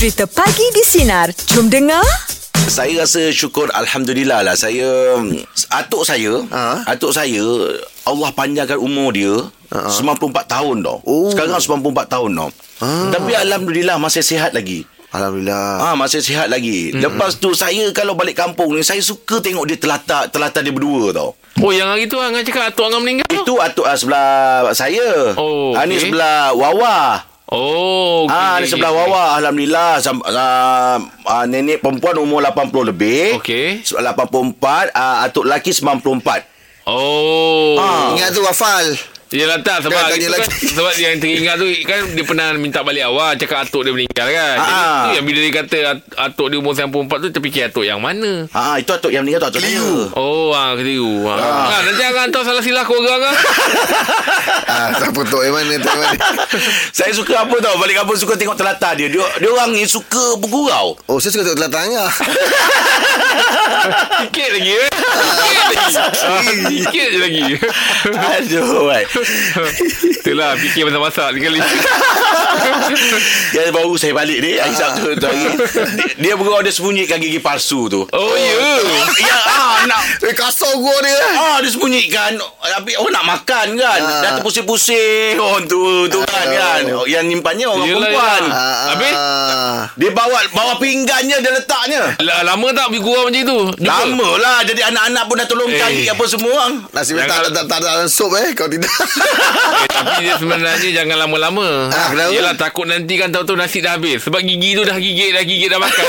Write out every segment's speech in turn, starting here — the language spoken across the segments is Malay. Cerita Pagi di Sinar. Jom dengar. Saya rasa syukur, alhamdulillah lah. Atuk saya Allah panjangkan umur dia 94 tahun tau. Oh. Sekarang 94 tahun tau. Tapi alhamdulillah masih sihat lagi. Alhamdulillah. Masih sihat lagi. Lepas tu saya kalau balik kampung ni, saya suka tengok dia telatak dia berdua tau. Oh, yang hari tu Angah cakap atuk Angah meninggal. Itu atuk sebelah saya. Oh, okay. Ni sebelah Wawa. Oh, okay. Ni sebelah Wawa. Alhamdulillah nenek perempuan umur 80 lebih. Okey. 84, atuk lelaki 94. Oh. Ingat tu wafal. Yelah tak, sebab sebab yang teringat tu kan, dia pernah minta balik awal, cakap atuk dia meninggal kan. Jadi tu yang bila dia kata atuk dia umur 94 tu, terfikir atuk yang mana. Itu atuk yang meninggal tu, atuk keliru. Oh, keliru. Nanti akan hantar salah silah korang kan. Siapa atuk yang mana, atuk yang mana. Saya suka apa tau, balik kampung suka tengok telatah dia. Dia orang ni suka bergurau. Oh, saya suka tengok telatah Angah. Sikit lagi eh? Sikit je lagi. Aduh, baik. Itulah fikir masak-masak ni kali. Yang baru saya balik ni hari Sabtu tu hari. Dia bergurau, dia sembunyikan gigi palsu tu. Oh ya. Yeah. Nak kasar gua dia. Dia sembunyikan tapi nak makan kan. Dah terpusing-pusing orang tu kan. Yang nyimpannya orang perempuan. Habis dia bawa pinggannya dia letaknya. Lama tak bergurau macam itu? Lama lah. Jadi anak-anak pun dah tolong cari apa semua. Nasib tak ada sup kalau tidak. Tapi dia sebenarnya jangan lama-lama. Yelah, takut nanti kan tahu-tahu nasi dah habis. Sebab gigi tu dah gigit dah makan.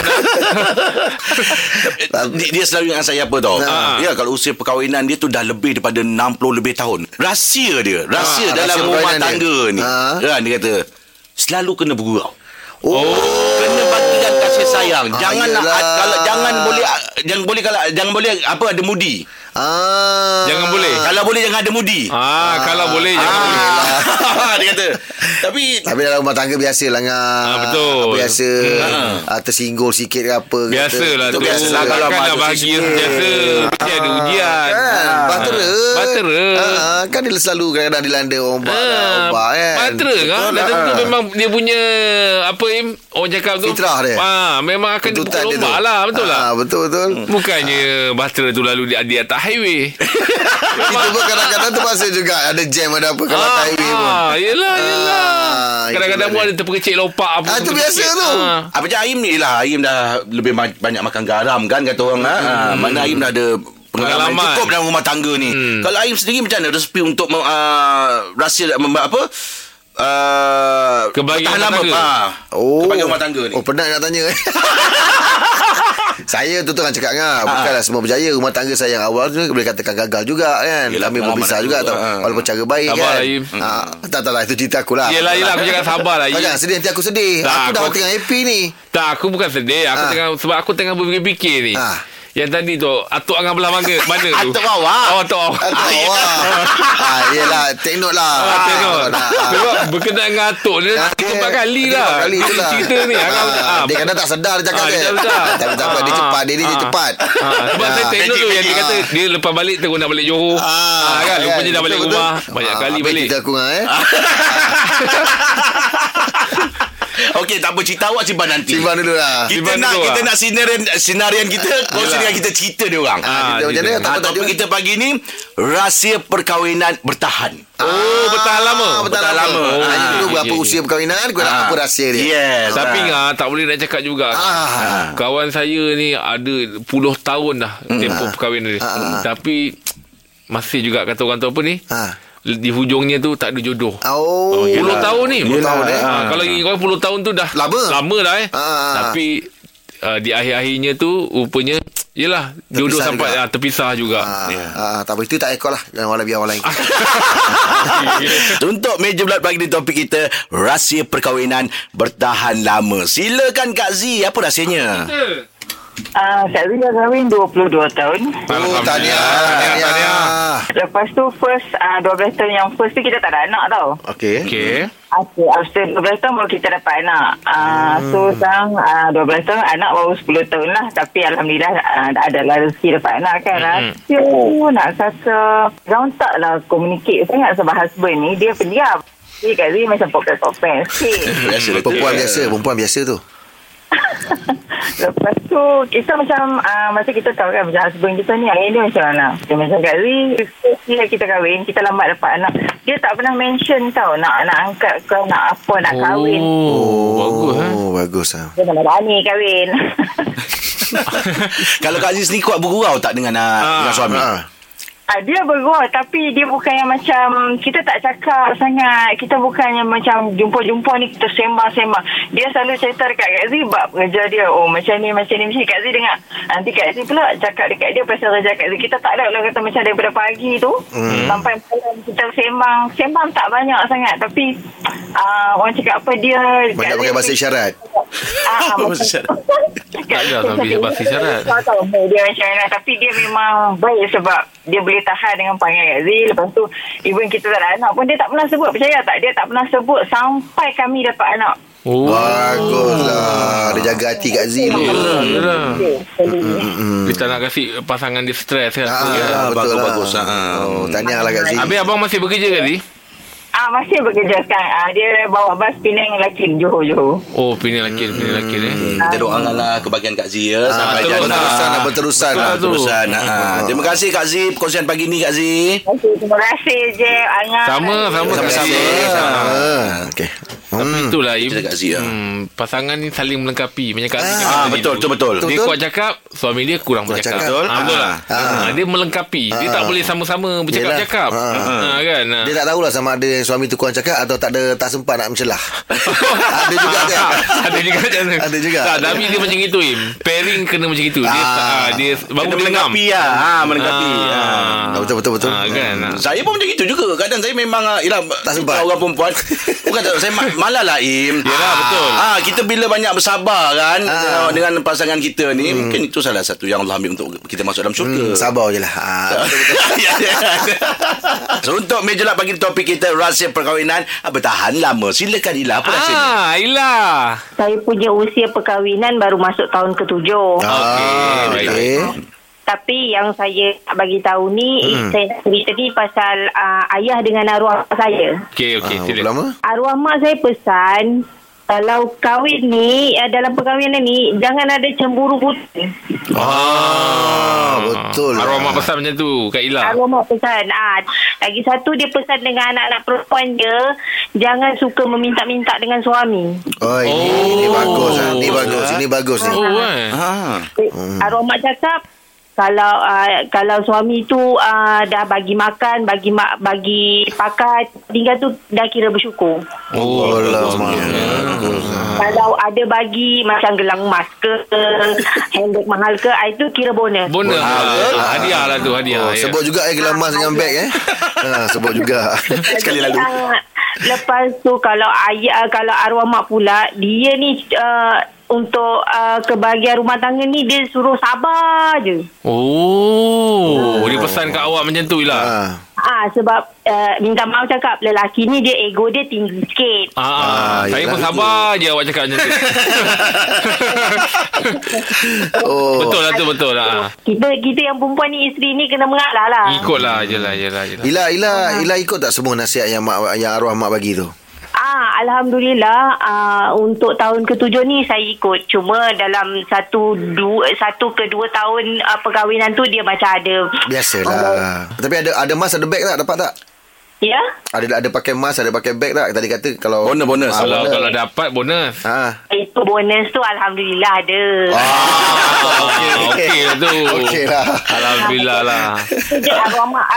Dia selalu ingat saya apa tau. Ya, kalau usia perkahwinan dia tu dah lebih daripada 60 lebih tahun. Rahsia dalam rumah tangga ni. Dia kata selalu kena bergurau. Kena bagikan kasih sayang. Jangan boleh apa ada mudi. Jangan boleh. Kalau boleh jangan ada mudi. Kalau boleh jangan boleh lah. Dia kata. Tapi dalam rumah tangga biasalah Angah. Betul. Biasa tersinggul sikit ke apa. Biasalah tu. Biasalah kalau ada bahagia biasa. Mesti ada ujian. Batera. Kan dia selalu kadang-kadang dilanda ombak kan. Batera kan. Dan tentu memang dia punya orang cakap tu fitrah dia. Memang akan dipukul ombak lah. Betul lah. Betul. Bukannya batera tu lalu di atas highway. Itu pun kadang-kadang terpaksa juga. Ada jam ada apa kalau atas highway pun. Yelah. Kadang-kadang pun ada terperkecil lopak apa. Itu biasa tu. Apa macam Aim ni lah. Aim dah lebih banyak makan garam kan, kata orang. Mana Aim dah ada pengalaman cukup dalam rumah tangga ni. Kalau Aim sendiri macam mana resipi untuk rahsia apa kebahagiaan rumah tangga. Kebahagiaan rumah tangga ni. Penat nak tanya. Saya tu orang cakap kan, bukanlah semua berjaya. Rumah tangga saya yang awal tu boleh katakan gagal juga kan. Yelah, kami berpisah juga tau. Walaupun cara baik sabar kan. Tak itu cerita aku lah. Yelah aku jangan sabar lah. Kau jangan sedih, nanti aku sedih. Aku dah tengah happy ni. Tak, aku bukan sedih. Aku tengah, sebab aku tengah berfikir ni. Yang tadi tu atuk Angah belah mana tu? Atuk Awak. Atuk Awak. Yelah, take note lah. Take note. Sebab berkenaan dengan atuk dia Tiga kali itulah cerita ni. Dia kadang tak sedar dia cakap dia. Tapi tak apa, dia cepat. Dia cepat. Sebab saya take note tu yang dia kata dia lepas balik terus nak balik Johor. Kan rupanya dah balik rumah. Banyak kali balik. Kita kurang Okey, tak apa, cerita awak simpan nanti. Simpan dulu lah. Kita nak sinarian kita, konsentrasi kita cerita dia orang. Macam mana? Topik kita pagi ni rahsia perkahwinan bertahan. Bertahan lama. Dulu berapa usia perkahwinan, kau nak apa rahsia dia. Yes. Tapi tak boleh nak cakap juga. Kawan saya ni ada puluh tahun dah tempoh perkahwinan dia. Tapi masih juga kata orang tu apa ni? Di hujungnya tu tak ada jodoh. 10 tahun ni. Kalau ingat korang 10 tahun tu dah lama dah Tapi di akhir-akhirnya tu rupanya yelah jodoh terpisah sampai terpisah juga. Tapi itu tak ekor lah. Walau biar orang lain. Untuk meja bulat pagi ni topik kita rahsia perkahwinan bertahan lama. Silakan Kak Z, apa rahsianya? Saya dah kahwin 22 tahun. Tahniah. Lepas tu first 12 tahun yang first tu kita tak ada anak tau. Okey. After 12 tahun baru kita dapat anak. So sekarang 12 tahun anak baru 10 tahun lah. Tapi alhamdulillah adalah rezeki dapat anak kan. Nak kata orang tak lah communicate sangat sebab husband ni dia pendiam. Dia kat sini macam popet-popet. Perempuan biasa tu. Lepas tu kita macam masa kita tahu kan macam husband kita ni yang ini macam mana dia macam kat bila kita kahwin kita lambat dapat anak, dia tak pernah mention tau nak angkat ke nak apa nak kahwin. Bagus dia dah berani kahwin. Kalau Kak Aziz ni kuat bergurau tak dengan suami? Dia bergurau tapi dia bukan yang macam kita tak cakap sangat, kita bukan yang macam jumpa-jumpa ni kita sembang-sembang. Dia selalu cerita dekat Kak Z bab kerja dia, oh macam ni Kak Z dengar, nanti Kak Z pula cakap dekat dia pasal kerja Kak Z. Kita tak ada lah kata macam daripada pagi tu sampai malam kita sembang tak banyak sangat, tapi orang cakap apa dia banyak pakai bahasa isyarat. Tak ada tak boleh bahasa isyarat dia macam mana, tapi dia memang baik sebab dia boleh tahan dengan panggil Zee. Lepas tu even kita tak ada anak pun dia tak pernah sebut, percaya tak, dia tak pernah sebut sampai kami dapat anak. Baguslah dia jaga hati Kak Zee. Kita nak kasih pasangan dia stres kan. Bagus Tahniahlah Kak Zee. Habis abang masih bekerja Kak Zee? Masih bekerja sekarang. Dia bawa bas Penang Lakin Johor. Oh, Penang Lakin Kita doakanlah kebahagiaan Kak Zee ya. Sampai terus berterusan. Terima kasih Kak Zee perkongsian pagi ni Kak Zee. Terima kasih je Angah. Sama. Okey. Tapi itulah pasangan ni saling melengkapi. Betul. Dia kuat cakap, suami dia kurang bercakap. Betul. Dia melengkapi. Dia tak boleh sama-sama bercakap-cakap. Kan. Dia tak tahulah sama ada suami tu kurang cakap atau tak sempat nak mencelah. Ada juga. Tapi dia macam itu pairing kena macam itu. Dia baru melengkapi. Betul. Kan. Saya pun macam itu juga. Kadang saya memang tak sempat. Orang perempuan bukan tak saya malah lah Im. Yalah betul. Kita bila banyak bersabar kan dengan pasangan kita ni mungkin itu salah satu yang Allah ambil untuk kita masuk dalam syurga. Sabar jelah. So untuk meja lap pagi topik kita rahsia perkahwinan, bertahan lama. Silakan Ila, apa rahsia ni? Ila. Saya punya usia perkahwinan baru masuk tahun ke-7. Okey. Tapi yang saya nak bagi tahu ni saya nak cerita ni pasal ayah dengan arwah mak saya. Okey, sila. Arwah mak saya pesan kalau kahwin ni dalam perkahwinan ni jangan ada cemburu buta. Betul. Arwah mak pesan macam tu Kak Ila. Arwah mak pesan. Lagi satu dia pesan dengan anak-anak perempuan dia jangan suka meminta-minta dengan suami. Ini bagus. Arwah mak cakap kalau suami tu dah bagi makan, bagi pakai, tinggal tu dah kira bersyukur. Kalau ada bagi macam gelang emas ke handbag mahal ke, itu kira bonus. Hadiah lah tu, hadiah. Sebut juga gelang emas dengan beg sebut juga. Sekali lalu. Lepas tu kalau arwah mak pula dia ni untuk kebahagiaan rumah tangga ni dia suruh sabar je. Dia pesan kat awak macam tu lah. Sebab minta maaf cakap lelaki ni dia ego dia tinggi sikit. Saya pun sabar je awak cakap macam tu. Betul lah. Kita yang perempuan ni isteri ni kena mengalah lah. Ikutlah jelah. Ila ikut tak semua nasihat yang arwah mak bagi tu? Alhamdulillah untuk tahun ke-7 ni saya ikut. Cuma dalam satu ke dua tahun perkahwinan tu dia macam ada biasalah. Tapi ada mas ada beg tak dapat tak? Ya. Ada pakai mas, ada pakai beg tak? Tadi kata kalau bonus. Kalau dapat bonus. Itu bonus tu alhamdulillah ada. Okeylah. Alhamdulillah lah.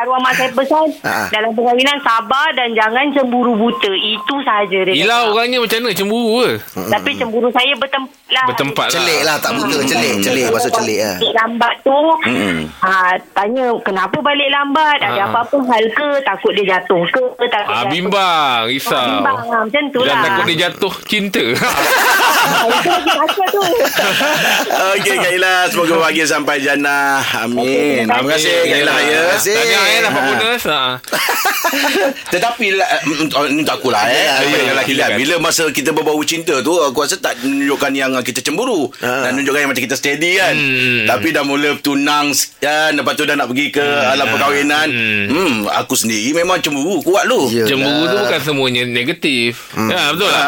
Arwah mak saya pesan dalam perkahwinan sabar dan jangan cemburu buta. Itu sahaja dia. Yelah orangnya macam mana cemburu ke? Tapi cemburu saya bertempat lah. Celik lah tak buta, celik pasal celik lah. Lambat tu tanya kenapa balik lambat? Ada apa-apa hal ke? Takut dia jatuh. Bimbang, risau. Macam itulah. Dan takut dia jatuh cinta. Okey Kak Ila, semoga bahagia sampai jannah. Amin. Terima kasih Kak Ila ya. Tahniah ya dapat bonus. Tetapi untuk akulah bila masa kita berbau cinta tu aku rasa tak menunjukkan yang kita cemburu. Dan menunjukkan yang macam kita steady kan. Tapi dah mula tunang kan, lepas tu dah nak pergi ke alam perkahwinan. Aku sendiri memang cemburu kuat lu. Cemburu tu bukan semuanya negatif. Betul lah.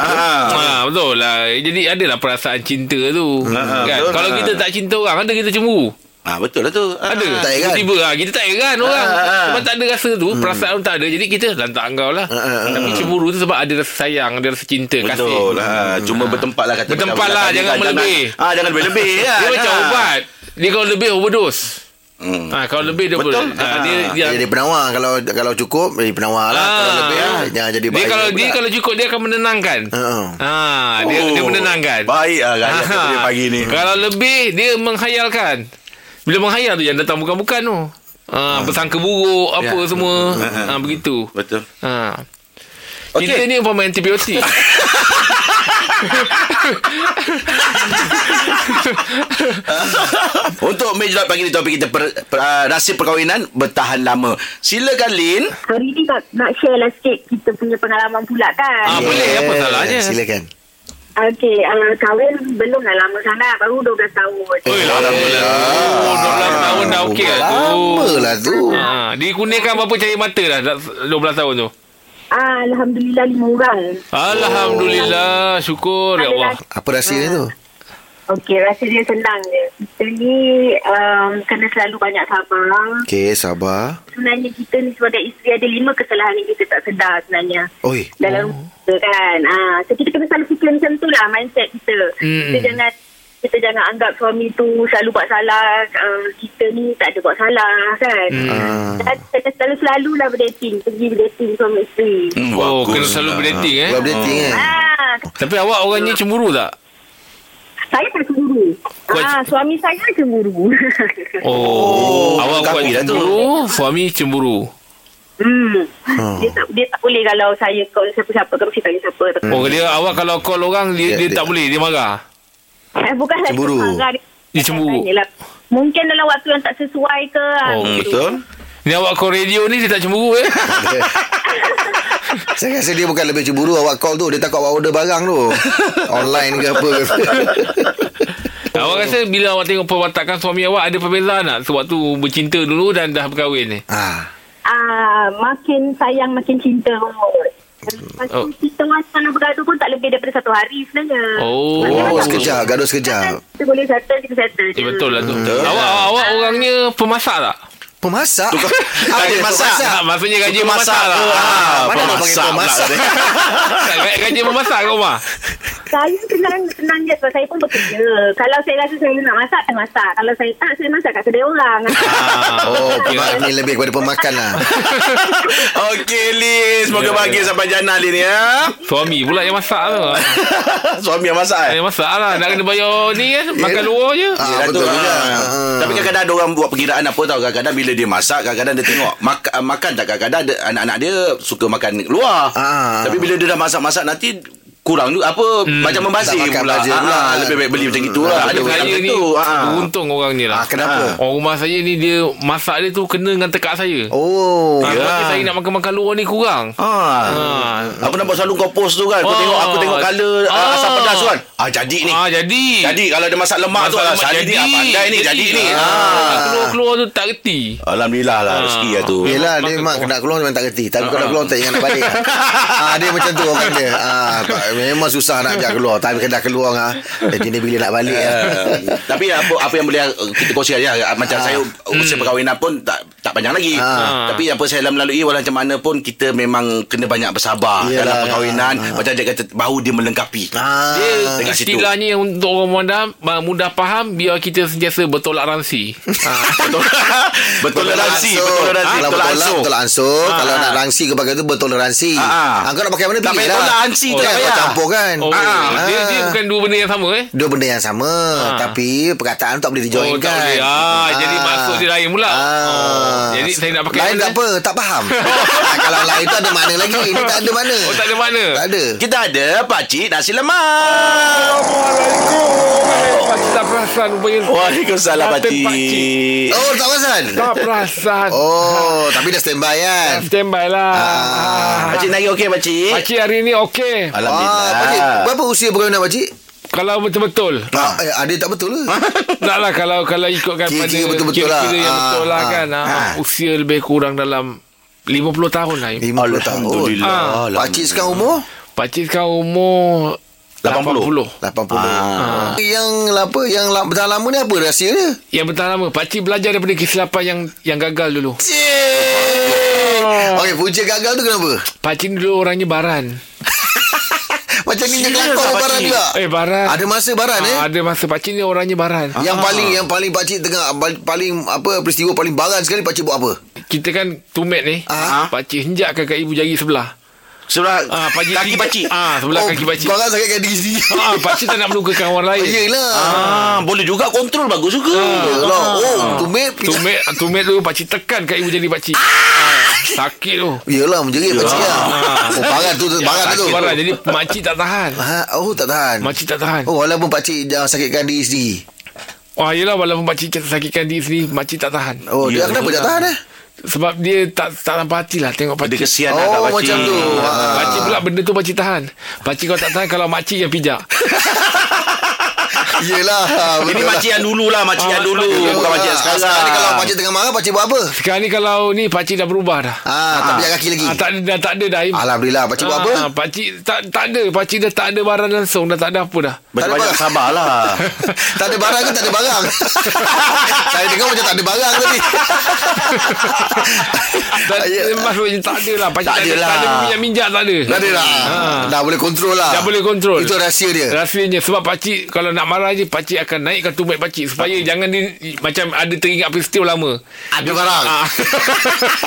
Betul lah. Jadi mesti adalah perasaan cinta tu. Kan? Betul, kalau kita tak cinta orang, ada kita cemburu. Ah, betul lah tu. Ada. Tak heran. Tiba-tiba kita tak heran orang. Sebab tak ada rasa tu, perasaan tak ada. Jadi kita lantak engkau lah. Tapi cemburu tu sebab ada rasa sayang, ada rasa cinta, betul, kasih. Betul lah. Cuma bertempat lah kata. Bertempat lah, jangan melebih. Jangan berlebih. Dia macam ubat. Dia kalau lebih overdose. Kalau lebih dia betul. Dia jadi penawar. Kalau cukup jadi penawar lah. Kalau lebih jangan jadi bahaya. Dia kalau cukup dia akan menenangkan. Dia menenangkan. Baik lah dia pagi ni. Kalau lebih dia menghayalkan. Bila menghayal tu yang datang bukan-bukan tu. Bersangka buruk apa semua. Begitu. Betul. Cinta ni umpama antibiotik. Untuk meja pagi ni topik kita rahsia perkahwinan bertahan lama. Silakan Lin. Hari ni nak share lah sikit kita punya pengalaman pula kan. Boleh, apa salahnya. Silakan. Okey, kahwin belum dah lama sangat, baru 12 tahun. Oh, lama lah. 12 tahun dah okey lah tu. Lamalah tu. Dikurniakan berapa cahaya mata dah 12 tahun tu? Alhamdulillah 5 orang. Alhamdulillah, syukur ya Allah. Apa rahsia dia tu? Okey, rahsia dia senang je. Kita ni kena selalu banyak sabar. Okey, sabar. Sebenarnya kita ni sebagai isteri ada 5 kesalahan yang kita tak sedar sebenarnya. Dalam kita kan. So kita kena selalu fikir macam tu lah mindset kita. Kita jangan anggap suami tu selalu buat salah. Kita ni tak ada buat salah kan. Kita selalulah berdating. Pergi berdating suami isteri. Kena selalu berdating Tapi awak orangnya cemburu tak? Saya tak cemburu. Suami saya cemburu. Awak kuat cemburu, suami cemburu. Dia tak boleh kalau saya call siapa-siapa. Kalau saya tanya siapa. Awak kalau call orang dia tak boleh, dia marah. Bukan cemburu. Dia cemburu. Mungkin dalam waktu yang tak sesuai ke. Betul. Ni awak call radio ni dia tak cemburu Saya rasa dia bukan lebih cemburu awak call tu. Dia takut awak order barang tu. Online ke apa. Awak rasa bila awak tengok perwatakan suami awak ada perbezaan tak? Sewaktu bercinta dulu dan dah berkahwin ni. Makin sayang makin cinta kot. Lepas tu kita masa bergaduh pun tak lebih daripada 1 hari sebenarnya. Sekejap. Gaduh sekejap. Kita boleh settle je. Betul lah tu. Awak orangnya pemasak tak? Pemasak? Gaji masak. Maksudnya gaji masak lah. Mana nak panggil pemasak? Gaji memasak ke rumah? Saya senang je sebab saya pun bekerja. Kalau saya rasa saya nak masak, saya masak. Kalau saya tak, saya masak kat kedai orang. Ni lebih kepada pemakan lah. Okey Lin, semoga bahagia sampai jannah Lin ya. Suami pula yang masak lah. Suami yang masak yang masak lah. Nak kena bayar ni kan, makan luar je. Betul juga. Tapi kadang-kadang ada orang buat perkiraan apa tau. Kadang-kadang bila dia masak, kadang-kadang dia tengok makan tak. Kadang-kadang anak-anak dia suka makan luar. Tapi bila dia dah masak-masak nanti kurang juga apa macam membazir pula. Lebih baik beli macam itulah. Ada orang itu beruntung orang ni lah. Kenapa? Orang rumah saya ni dia masak dia tu kena dengan tekak saya. Saya nak makan-makan luar ni kurang. Aku nampak selalu kau post tu kan. Aku tengok color asam pedas tu kan. Jadi ni. Jadi kalau dia masak lemak tu jadi pandai ni jadi ni. Keluar tu tak reti. Alhamdulillah lah rezeki lah tu. Yalah dia memang kena keluar memang tak reti. Tapi kalau keluar tak ingat nak balik. Dia macam tu orang dia. Memang susah nak ajak keluar. Tapi kena keluar jadi ni bila nak balik Tapi apa yang boleh kita kongsikan macam saya usia perkahwinan pun tak panjang lagi. Tapi apa saya melalui walau macam mana pun kita memang kena banyak bersabar dalam perkahwinan. Macam dia kata bahu dia melengkapi. Dia istilahnya untuk orang mudah faham biar kita sentiasa bertolak ransi. Bertoleransi. Kalau nak ransi ke pakai tu bertoleransi. Kau nak pakai mana pilih lah. Bertoleransi tu campur kan. Dia bukan dua benda yang sama Dua benda yang sama tapi perkataan tak boleh dijoinkan. Tak boleh. Jadi maksud dia lain pula. Jadi saya nak pakai lain tak apa, tak faham. Kalau lain tu ada makna lagi, ini tak ada makna. Tak ada makna. Tak ada. Kita ada pakcik nasi lemak. Assalamualaikum. Pakcik tak perasan rupanya. Waalaikumsalam pakcik. Tak perasan. Tak perasan. Tapi dah standby kan. Standby lah. Pakcik nari okey pakcik. Pakcik hari ni okey. Alhamdulillah. Pakcik, berapa usia perkahwinan pakcik? Kalau betul-betul. Ada tak betul ke? Taklah kalau ikutkan pada kira-kira yang betul lah kan. Usia lebih kurang dalam 50 tahun lah. 50 tahun. Alhamdulillah. Pakcik sekarang umur? Pakcik sekarang umur 80. 80. Ah. Yang bertahan lama ni apa rahsia dia? Yang bertahan lama, pakcik belajar daripada kesilapan yang gagal dulu. Okey, punca gagal tu kenapa? Pakcik ni dulu orangnya baran. Macam ni kelakor baran juga. Baran. Ada masa baran Ada masa pakcik ni orangnya baran. Yang paling pakcik tengah paling apa peristiwa paling baran sekali pakcik buat apa? Kita kan tumit ni. Pakcik henjak kakak ibu jari sebelah kaki pakcik sebelah kaki pakcik barang sakit kat diri sendiri pakcik tak nak melukakan orang lain yelah boleh juga kontrol bagus juga tumit tu pakcik tekan kat ibu jadi pakcik sakit tu yelah menjerit pakcik barang tu jadi makcik tak tahan oh walaupun pakcik jangan sakitkan diri sendiri yelah walaupun pakcik sakitkan diri sendiri makcik tak tahan dia kenapa tak tahan sebab dia tak nampak hati lah tengok pakcik. Dia kesian kat pakcik. Macam tu. Pakcik pula benda tu pakcik tahan. Pakcik kau tak tahan kalau makcik yang pijak. Yelah. Ini makcik yang dulu lah. Makcik yang dulu. Bukan makcik yang sekarang. Sekarang ni kalau pakcik tengah marah, pakcik buat apa? Sekarang ni kalau ni pakcik dah berubah dah. Tak pijak kaki lagi. Tak ada dah. Alhamdulillah. Pakcik buat apa? Pakcik tak ada. Pakcik dah tak ada barang langsung. Dah tak ada apa dah. Banyak-banyak sabarlah. Tak ada barang ke tak ada barang? Saya dengar macam tak ada barang tadi. Maksudnya tak ada lah. Pakcik tak ada minjak-minjak tak ada. Tak ada lah. Dah boleh kontrol lah. Itu rahsia dia. Rahsianya. Sebab pakcik kalau nak marah je, pakcik akan naikkan tumit pakcik supaya jangan dia macam ada teringat peristiwa lama. Ada barang.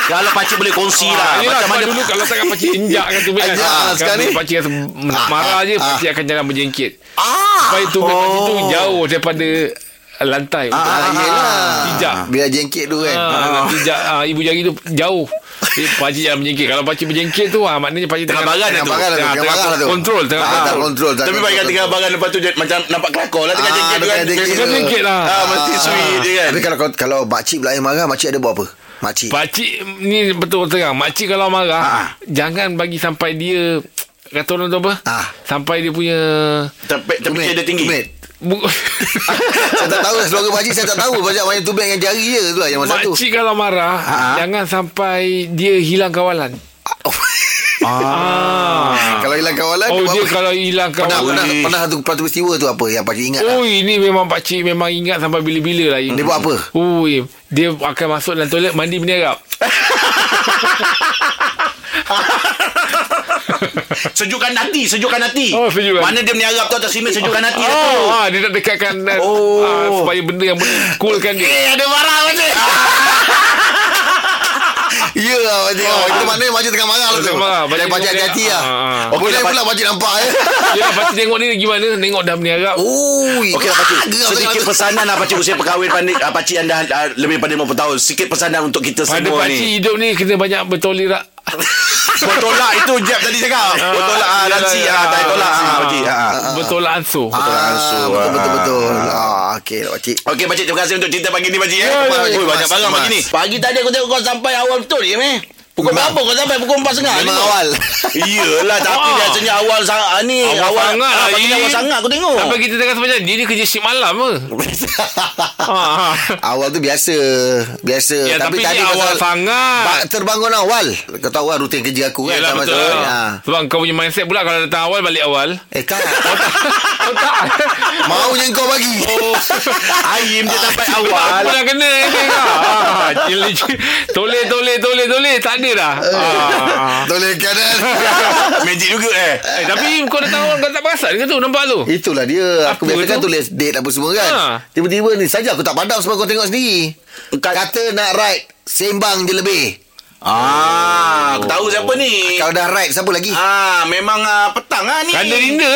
Kalau pakcik boleh kongsi lah. Macam mana dulu kalau takkan pakcik injak kan tumit kan. Sekarang ni pakcik marah je, pakcik akan jalan berjengkit. Supaya tumit pakcik tu jauh daripada lantai. Pijak. Bila jengkit tu kan. Pijak. Ibu jari tu jauh. Pakcik jangan menjengkit. Kalau pakcik menjengkit tu maknanya pakcik tengah barang tu kontrol. Tapi pakcik tengah barang lepas tu macam nampak kelakor lah tengah jengkit tu kan. Tengah jengkit lah mesti sui dia kan. Tapi kalau makcik pula yang marah, makcik ada buat apa? Pakcik ni betul terang. Makcik kalau marah jangan bagi sampai dia kata orang tu apa? Sampai dia punya temperature dia tinggi. Saya tak tahu seluruh pakcik. Saya tak tahu pakcik main tubik dengan jari je tu lah yang masa tu. Pakcik kalau marah jangan sampai dia hilang kawalan. Kalau hilang kawalan dia kalau hilang kawalan. Pernah satu peristiwa tu apa yang pakcik ingat? Ini memang pakcik memang ingat sampai bila-bila lah. Dia buat apa? Dia akan masuk dalam toilet mandi menyerap. Sejukkan hati. Mana dia meniarap tu atas simen sejukkan hati. Dia nak dekatkan supaya benda yang coolkan dia. Ada barang macam. Yelah macam itu maknanya pakcik tengah marah tu. Jangan pakcik hati lah. Boleh pula pakcik nampak yelah pakcik tengok ni gimana. Tengok dah meniarap. Okey lah pakcik. Sedikit pesanan lah pakcik usia perkahwin. Pakcik anda lebih daripada 50 tahun. Sikit pesanan untuk kita semua ni. Pada pakcik hidup ni kena banyak bertolak. Bertolak itu jab tadi cakap. Bertolak lansi tak tolak pakcik. Bertolak ansur. Betul. Okey lah pakcik. Okey pakcik, terima kasih untuk cerita pagi ni pakcik. Banyak barang pagi ni. Pagi tadi aku tengok kau sampai awal betul ni Pukul berapa kau sampai? Pukul 4:30. Memang awal. Iyalah tapi biasanya awal ni. Awal sangat. Awal sangat aku tengok. Sampai kita tengah sepanjang dia ni kerja shift malam ke? Awal tu biasa. Ya, tapi tadi awal sangat. Terbangun awal. Kau tahu rutin kerja aku kan. Yelah, betul. Sebab kau punya mindset pula kalau datang awal balik awal. Kan. Tak. Maunya kau bagi. Aim dia sampai awal. Aku dah kena. Toleh. Tak ada dah. Toleh kanan. Magic juga tapi kau datang orang kau tak perasan ke tu? Nampak tu? Itulah dia. Aku biasa kan tulis date apa semua kan. Tiba-tiba ni saja aku tak padam sebab kau tengok sendiri. Kata nak ride. Sembang je lebih. Aku tahu siapa ni. Kau dah ride siapa lagi? Memang petang ni. Kanda dinda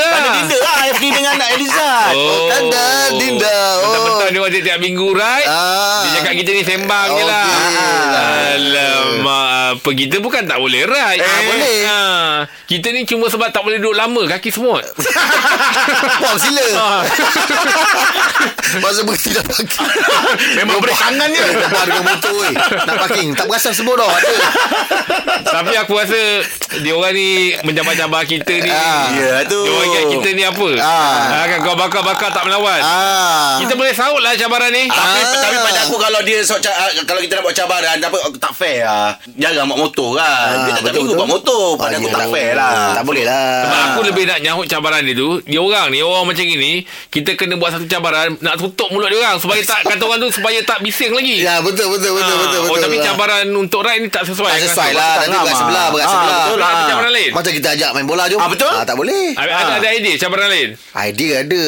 lah FD dengan anak Elizad. Kanda dinda. Petang-petang dia wajib tiap minggu ride. Dia cakap kita ni sembang je lah. Alamak. Kita bukan tak boleh ride. Boleh. Kita ni cuma sebab tak boleh duduk lama. Kaki semut. Sila. Masa berhenti dah parking. Memang break tangan je. Harga motor weh. Nak parking tak berasal semua dah ada. Tapi aku rasa dia orang ni menjamah-jamah kita ni. Ya tu. Dia orang ingat kita ni apa? Kan kau bakar-bakar tak melawan. Kita boleh saut lah cabaran ni. Tapi pada aku kalau dia kalau kita nak buat cabaran tak fair lah. Jangan buat motor kan. Dia tak minggu buat motor. Pada aku tak fair lah. Tak boleh lah. Sebab aku lebih nak nyahut cabaran dia tu. Dia orang ni orang macam ini, kita kena buat satu cabaran nak tutup mulut dia orang supaya tak kata orang tu supaya tak bising lagi. Ya betul. Tapi cabaran untuk Ryan ni tak sesuai. Tak sesuai lah. Nanti berat sebelah. Betul lah. Cabaran lain. Macam kita ajak main bola jom. Betul. Tak boleh. Ada idea cabaran lain. Idea ada.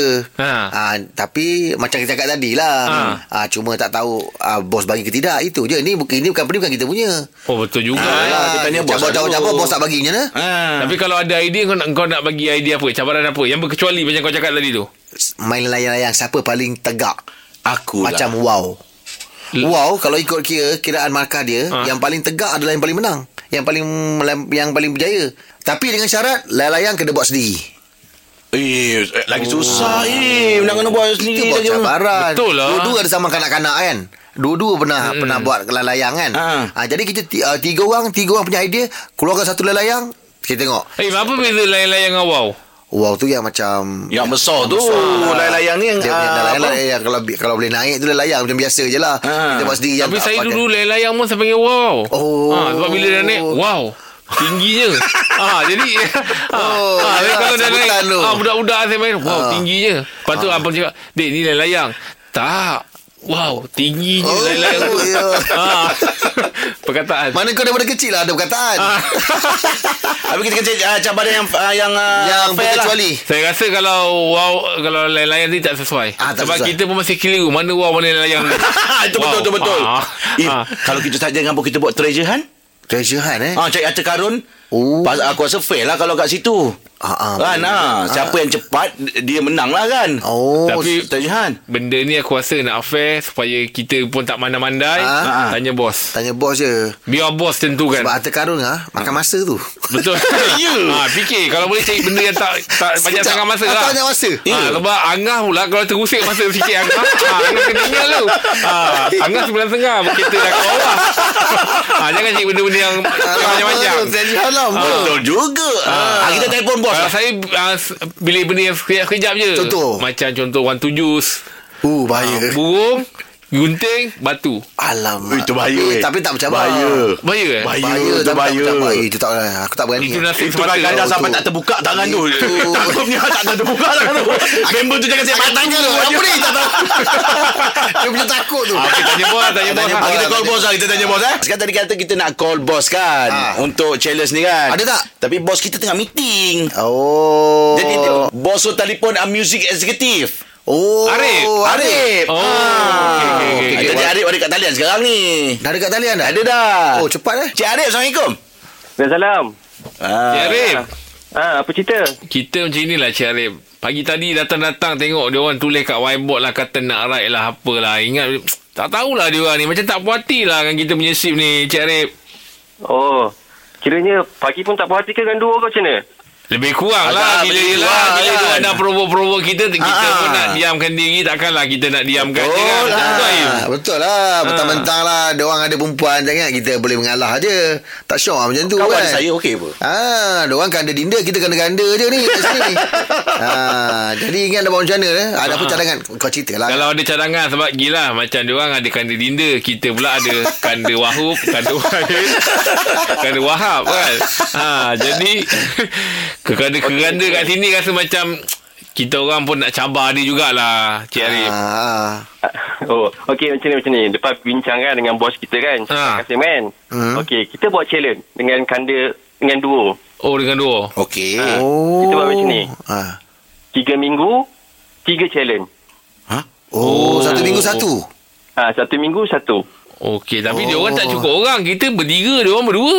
Tapi macam kita cakap tadi lah. Cuma tak tahu bos bagi ke tidak, itu je. Ini bukan kita punya. Oh betul juga. Kita tanya bos. Bos tak bagi macam mana? Tapi kalau ada idea kau nak bagi idea apa? Cabaran apa? Yang berkecuali macam kau cakap tadi tu. Main layang-layang siapa paling tegak. Aku macam wow kalau ikut kiraan markah dia, yang paling tegak adalah yang paling menang, yang paling berjaya. Tapi dengan syarat layang-layang kena buat sendiri. Lagi susah nak kena buat sendiri. Kita buat cabaran. Betul lah. Dua-dua ada sama kanak-kanak kan. Dua-dua pernah buat layang kan. Jadi kita tiga orang punya idea, keluarkan satu layang. Kita tengok apa beza layang-layang dengan wow? Wow tu yang macam yang besar tu. Layang-layang ni yang kalau boleh naik tu layang macam biasa je lah. Kita buat sendiri. Tapi saya dulu layang-layang pun saya panggil wow. Sebab bila dah naik wow tinggi je. Jadi kalau dah naik budak-budak saya main wow tinggi je. Lepas tu abang cakap, "Dek, ni layang." "Tak, wow tinggi je layang tu." Perkataan. Mana kau daripada kecil lah ada perkataan. Habis kita kecil cabaran yang berkecuali. Saya rasa kalau layang-layang ni tak sesuai. Sebab kita pun masih keliru mana wow mana layang. Itu betul. Kalau kita saja dengan kita buat treasure hunt cari harta karun. Aku rasa fail lah kalau kat situ. Siapa yang cepat dia menang lah kan. Tapi treasure hunt benda ni aku rasa nak fair supaya kita pun tak mandai-mandai. Tanya bos je. Biar bos tentukan. Sebab harta karun makan masa tu. Betul. Fikir kalau boleh cari benda yang tak banyak sangat masa lah. Banyak masa. Sebab angah pula kalau terusik masa sikit angah. Angah kena tinggal tu. Angah 9.30 berkita dah ke bawah. Jangan cari benda-benda yang panjang-panjang. Betul juga. Kita telefon bos. Saya pilih benda yang sekejap je. Contoh. Macam contoh wantu jus. Bahaya. Burung, gunting, batu. Alamak. Itu bahaya. Tapi tak macam Bahaya. Itu tak boleh. Aku tak berani. Itu nasib semata. Itu dah sampai tak terbuka tangan tu. Takutnya tak terbuka tangan tu. Member tu jangan saya patang tu. Apa ni? Tak tahu. Dia punya takut tu. Kita tanya bos. Kita call bos lah. Kita tanya bos. Sekarang tadi kata kita nak call bos kan. Untuk challenge ni kan. Ada tak? Tapi bos kita tengah meeting. Jadi bos tu telefon music executive. Arif. Okay. Jadi Arif ada kat talian sekarang ni. Dah ada kat talian dah? Ada dah. Cepat Cik Arif, Assalamualaikum. Waalaikumsalam. Cik Arif. Apa cerita? Kita macam inilah Cik Arif. Pagi tadi datang-datang tengok dia orang tulis kat whiteboard lah, kata nak write lah apalah. Ingat tak tahulah dia orang ni. Macam tak puas hati lah dengan kita punya shift ni Cik Arif. Kiranya pagi pun tak puas hati ke dengan dua kau macam mana? Lebih kurang lah. Bila dia nak provo-provo kita pun nak diamkan diri. Takkanlah kita nak diamkan dia kan? Betul lah. Mentang-mentang lah dia orang ada perempuan, jangan kita boleh mengalah je. Tak syok lah macam tu. Kawan kan saya okey apa? Dia orang kanda dinda, kita kanda-kanda je ni. Jadi ingat dah buat macam mana ada pun cadangan. Kau cerita lah. Kalau ada cadangan, sebab gila macam dia orang ada kanda dinda, kita pula ada kanda wahub, kanda wahid, kanda wahab kan. Jadi keranda kat sini rasa macam kita orang pun nak cabar dia jugalah Cik Arif. Okey macam ni. Lepas bincang kan dengan bos kita kan. Kasih kan. Okey, kita buat challenge dengan kanda dengan duo. Dengan duo. Okey. Kita buat macam ni. 3 minggu 3 challenge. Satu minggu satu. Satu minggu satu. Okey, tapi dia orang tak cukup orang. Kita bertiga, dia orang berdua.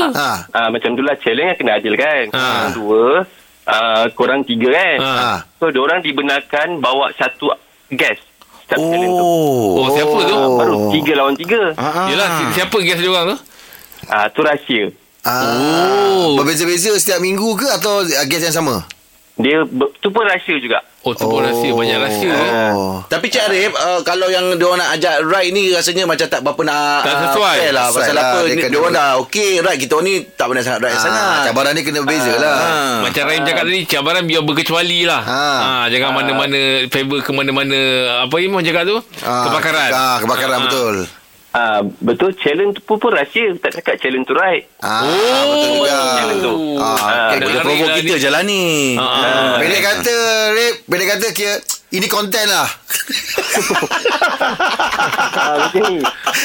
Macam tu lah challenge yang kena adil kan. Korang dua, korang tiga kan. So, dia orang dibenarkan bawa satu guest. Challenge tu. Siapa tu? Baru 3 lawan 3. Yelah, siapa guest dia orang tu? Tu rahsia. Berbeza-beza setiap minggu ke atau guest yang sama? Dia tu pun rahsia juga. Oh, semua rahsia. Banyak rahsia. Tapi Cik Arif, kalau yang diorang nak ajak ride ni rasanya macam tak berapa nak... Tak sesuai. Lah, pasal lah, apa, diorang dah okey ride. Kita ni tak pernah sangat ride sangat. Cabaran ni kena beza lah. Macam Rahim cakap tadi, cabaran biar berkecuali lah. Jangan mana-mana, favor ke mana-mana. Apa yang Imam cakap tu? Kebakaran. Kebakaran, betul. Betul, challenge pun rahsia. Tak cakap challenge tu right. Betul juga. Challenge tu. Boleh provoke kita jalan ni. Pendek kata, Rip, pendek kata kira ini konten lah. Macam ni.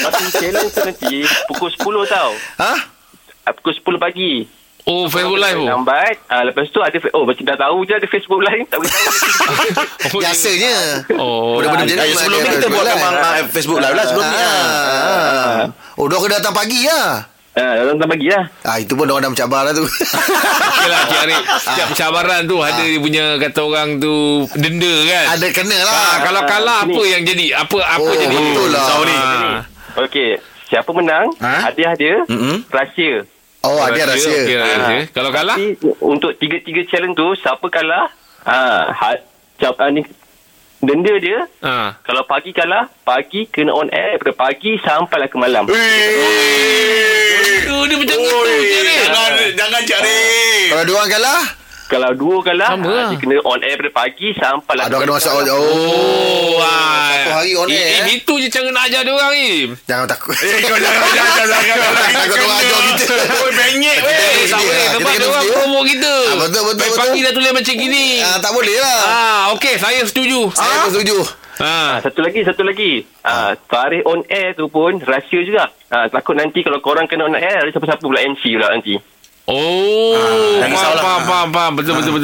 Pasal challenge tu nanti pukul 10 tau. Pukul 10 pagi. Oh, Facebook Live tu. Lambat. Lepas tu ada macam dah tahu je ada Facebook Live, tak boleh tahu. Biasanya. Benda-benda jadi sebelum ni kita buat memang Facebook Live lah sebelum ni. Dah kena datang pagi lah. Datang pagi lah. Itu pun orang dah mencabar lah tu. Okeylah, Cik Arif. Setiap pencabaran tu ada dia punya kata orang tu denda kan. Ada kena lah. Kalau kalah apa yang jadi? Apa jadi? Betul lah. Okey. Siapa menang? Hadiah dia rahsia. Ada rahsia. Kalau kalah? Untuk tiga-tiga challenge tu, siapa kalah? Denda dia. Kalau pagi kalah, pagi kena on air daripada pagi sampailah ke malam. Dia macam tu. Jangan cari. Kalau dua kalah? Kalau dua kalah, dia kena on air daripada pagi sampailah. Ada kena masuk. Satu hari on air. Itu je cara nak ajar dia orang ni. Jangan takut. Kau jangan takut ajar kita. Bengek weh. Sebab dia orang promote kita. Betul. Pagi dah tulis macam gini. Tak boleh lah. Okey, saya setuju. Saya pun setuju. Satu lagi. Tarikh on air tu pun rahsia juga. Takut nanti kalau korang kena on air, ada siapa-siapa pula MC pula nanti. Faham. Betul. Jangan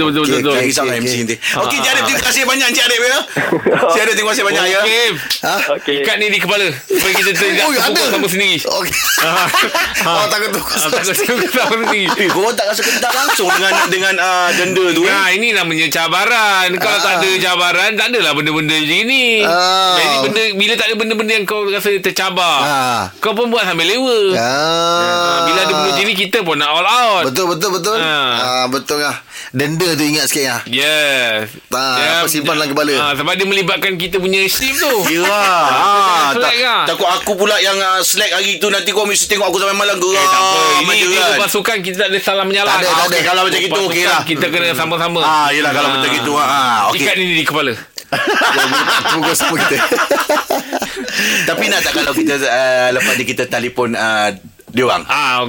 risau lah MC nanti. Okey, Cik Arif, terima kasih banyak Cik Arif ya. Cik Arif, terima kasih banyak ya. Ikat ni di kepala supaya kita tidak terpukul sama sendiri. Takut terpukul sama sendiri. Korang tak rasa kena langsung dengan denda tu. Ini namanya cabaran. Kalau tak ada cabaran, tak adalah benda-benda gini. Jadi bila tak ada benda-benda yang kau rasa tercabar, kau pun buat sambil lewa. Bila ada benda gini, kita pun nak all out. Betul. Betul lah. Denda tu ingat sikit lah. Yes. Apa simpan dalam kepala. Sebab dia melibatkan kita punya sleep tu. Yelah. Takut aku pula yang slack hari tu nanti kau mesti tengok aku sampai malam gerak. Tak apa. Ini pasukan kita tak ada salah menyalah. Tak ada. Kalau macam itu okey lah. Kita kena sama-sama. Yelah kalau macam itu. Ikat ni di kepala. Pukul sama kita. Tapi nak tak kalau kita lepas ni kita telefon diorang.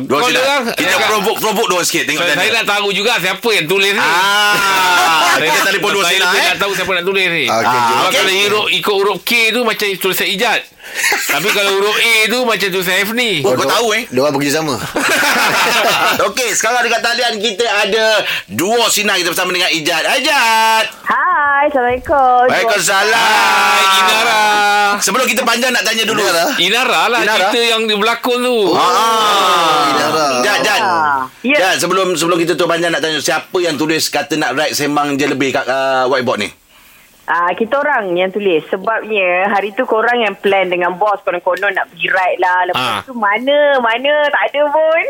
Diorang orang. Kita probok diorang sikit. Tengok saya nak tahu juga siapa yang tulis ni. Kita telefon diorang sikit. Saya nak tahu siapa nak tulis ni. Kalau ikut huruf K tu macam tulisan Ijat. Tapi kalau huruf A tu macam tulisan Hafni. Kau tahu diorang pergi sama. Okey, sekarang dekat talian kita ada Duo Sinar kita bersama dengan Ijat. Ijat. Hai, Assalamualaikum. Waalaikumsalam. Inara. Sebelum kita panjang nak tanya dulu Inara lah cerita yang berlakon tu. Dan sebelum kita tu panjang nak tanya, siapa yang tulis kata nak write sembang je lebih kat whiteboard ni? Kita orang yang tulis. Sebabnya hari tu korang yang plan dengan bos, konon-konon nak pergi ride lah. Lepas tu mana tak ada pun.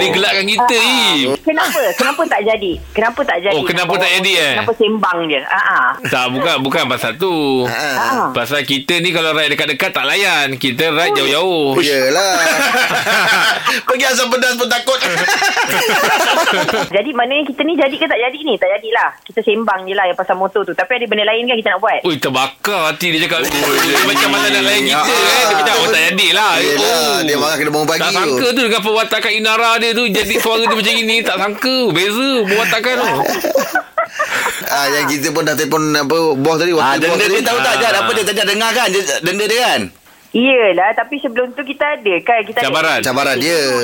Dia gelakkan kita ni. Kenapa tak jadi? Kenapa sembang je? Tak, bukan pasal tu. Pasal kita ni kalau ride dekat-dekat tak layan. Kita ride jauh-jauh. Yelah. Pergi asam pedas pun takut. Jadi maknanya kita ni jadi ke tak jadi ni? Tak jadilah. Kita sembang je lah yang pasal motor tu. Tapi ada benda lain kan kita nak buat. Terbakar hati dia cakap. Macam mana nak layan kita dia macam tak jadi lah. Dia makan kena bangun pagi. Tak sangka tu dengan perwatakan Inara dia tu. Jadi suara dia macam ini. Tak sangka. Beza perwatakan tu. Yang kita pun dah telefon bos tadi. Denda dia tahu tak Jad? Apa dia tanya dengar kan? Denda dia kan? Iyalah, tapi sebelum tu kita ada kan kita cabaran dia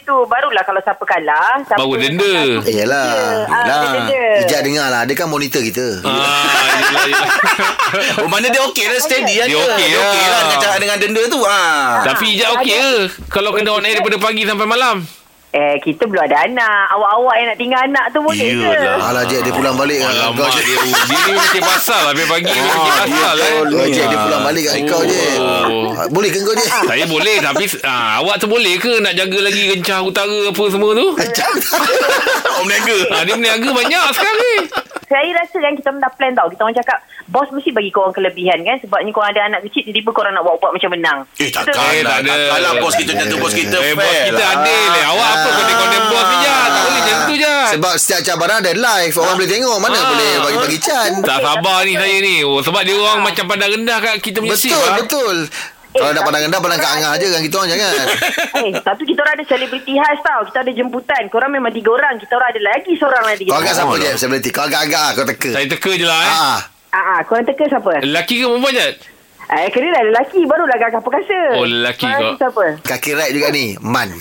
tu barulah kalau siapa kalah baru denda. Iyalah. Ijat dengar lah, dia kan monitor kita. Mana dia okey lah, steady dia. Dia okey lah dengan denda tu. Tapi Ijat okey ke kalau kena on air daripada pagi sampai malam? kita belum ada anak. Awak-awak yang nak tinggal anak tu boleh ke? Yelah. Alah, Jack, dia pulang balik. Alamak, dia ni mesti pasal lah. Habis pagi dia mesti pasal lah. Jack, dia pulang balik kat kau, Jack. Boleh ke kau, Jack? Saya boleh, tapi awak tu boleh ke nak jaga lagi Kencah Utara apa semua tu? Awak meniaga. Dia meniaga banyak sekali. Saya rasa kan kita dah plan tau. Kita orang cakap, bos mesti bagi korang kelebihan kan, sebabnya korang ada anak kecil, tiba-tiba korang nak buat-buat macam menang. Takkanlah bos kita macam tu. Bos kita fair. Bos kita adil lah. Awak apa kondek-kondek bos ni je. Tak boleh macam tu je. Sebab setiap cabaran ada live, orang boleh tengok. Mana boleh bagi-bagi can. Tak sabar ni saya ni. Oh, sebab dia orang macam pandang rendah kat kita punya sip. Betul. Kalau nak pandang rendah, pandang kat Angah je kan. Kita orang jangan. Tapi kita orang ada selebriti khas tau. Kita ada jemputan. Korang memang 3 orang. Kita orang ada lagi seorang lagi. Kau agak siapa je selebriti? Kau agak-agak kau teka. Saya teka je lah. Korang teka siapa? Lelaki ke perempuan je? Kena lah lelaki. Barulah kakak perkasa. Oh, lelaki kau. Siapa? Kaki right juga ni. Man.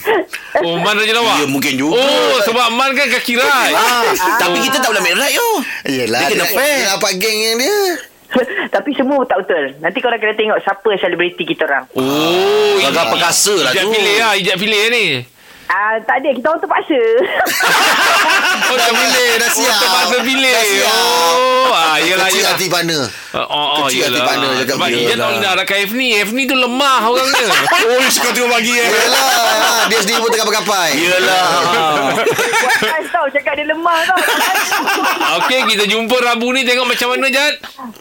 Oh, Man Raja Lawak? Ya, mungkin juga. Oh, sebab Man kan kaki right. Tapi kita tak boleh make right yo. Yelah. Dia kena fair. Nampak geng yang dia. Tapi semua tak betul. Nanti korang kena tengok siapa selebriti kita orang. Oh, kakak perkasa lah tu. Ijat pilih lah. Ijat pilih ni. Tak ada, kita orang terpaksa. Oh, terpilih. Dah siap. Terpaksa pilih. Oh, yelah. Kecil hati mana. Kecil hati mana. Sebab Ijan orang dah rakan Efni. Efni tu lemah orangnya. Oh, suka tengok pagi. Yelah. Dia sendiri pun tengah berkapai. Yelah. Buat tau, cakap dia lemah tau. Okey, kita jumpa Rabu ni. Tengok macam mana, Jad.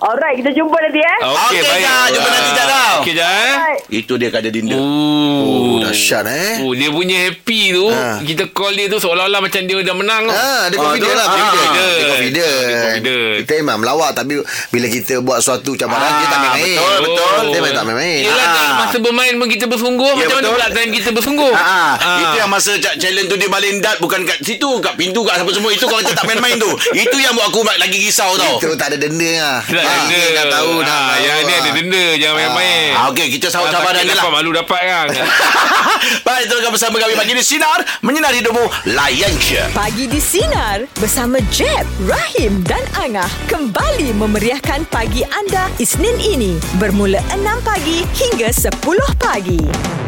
Alright, kita jumpa nanti. Okey, baik. Jumpa nanti, Jad. Okey, Jad. Itu dia kada dinda. Oh, dahsyat. Dia punya happy tu, kita call dia tu seolah-olah macam dia dah menang. Dia confident lah. Dia confident. Kita memang melawak, tapi bila kita buat suatu cabaran, dia tak main-main. Betul. Dia memang tak main-main. Yelah, masa bermain pun kita bersungguh. Macam mana pula time kita bersungguh? Itu yang masa challenge tu dia balik dat, bukan kat situ, kat pintu, kat apa semua. Itu kalau kita tak main-main tu. Itu yang buat aku lagi risau tau. Itu tak ada denda lah. Tak tahu. Yang ni ada denda. Jangan main-main. Okey, kita sahut cabaran dia lah. Malu dapat kan. Baik, teruskan bersama kami pagi di Sinar, menyinari hidupmu, layan je. Pagi di Sinar bersama Jeb, Rahim dan Angah kembali memeriahkan pagi anda Isnin ini bermula 6 pagi hingga 10 pagi.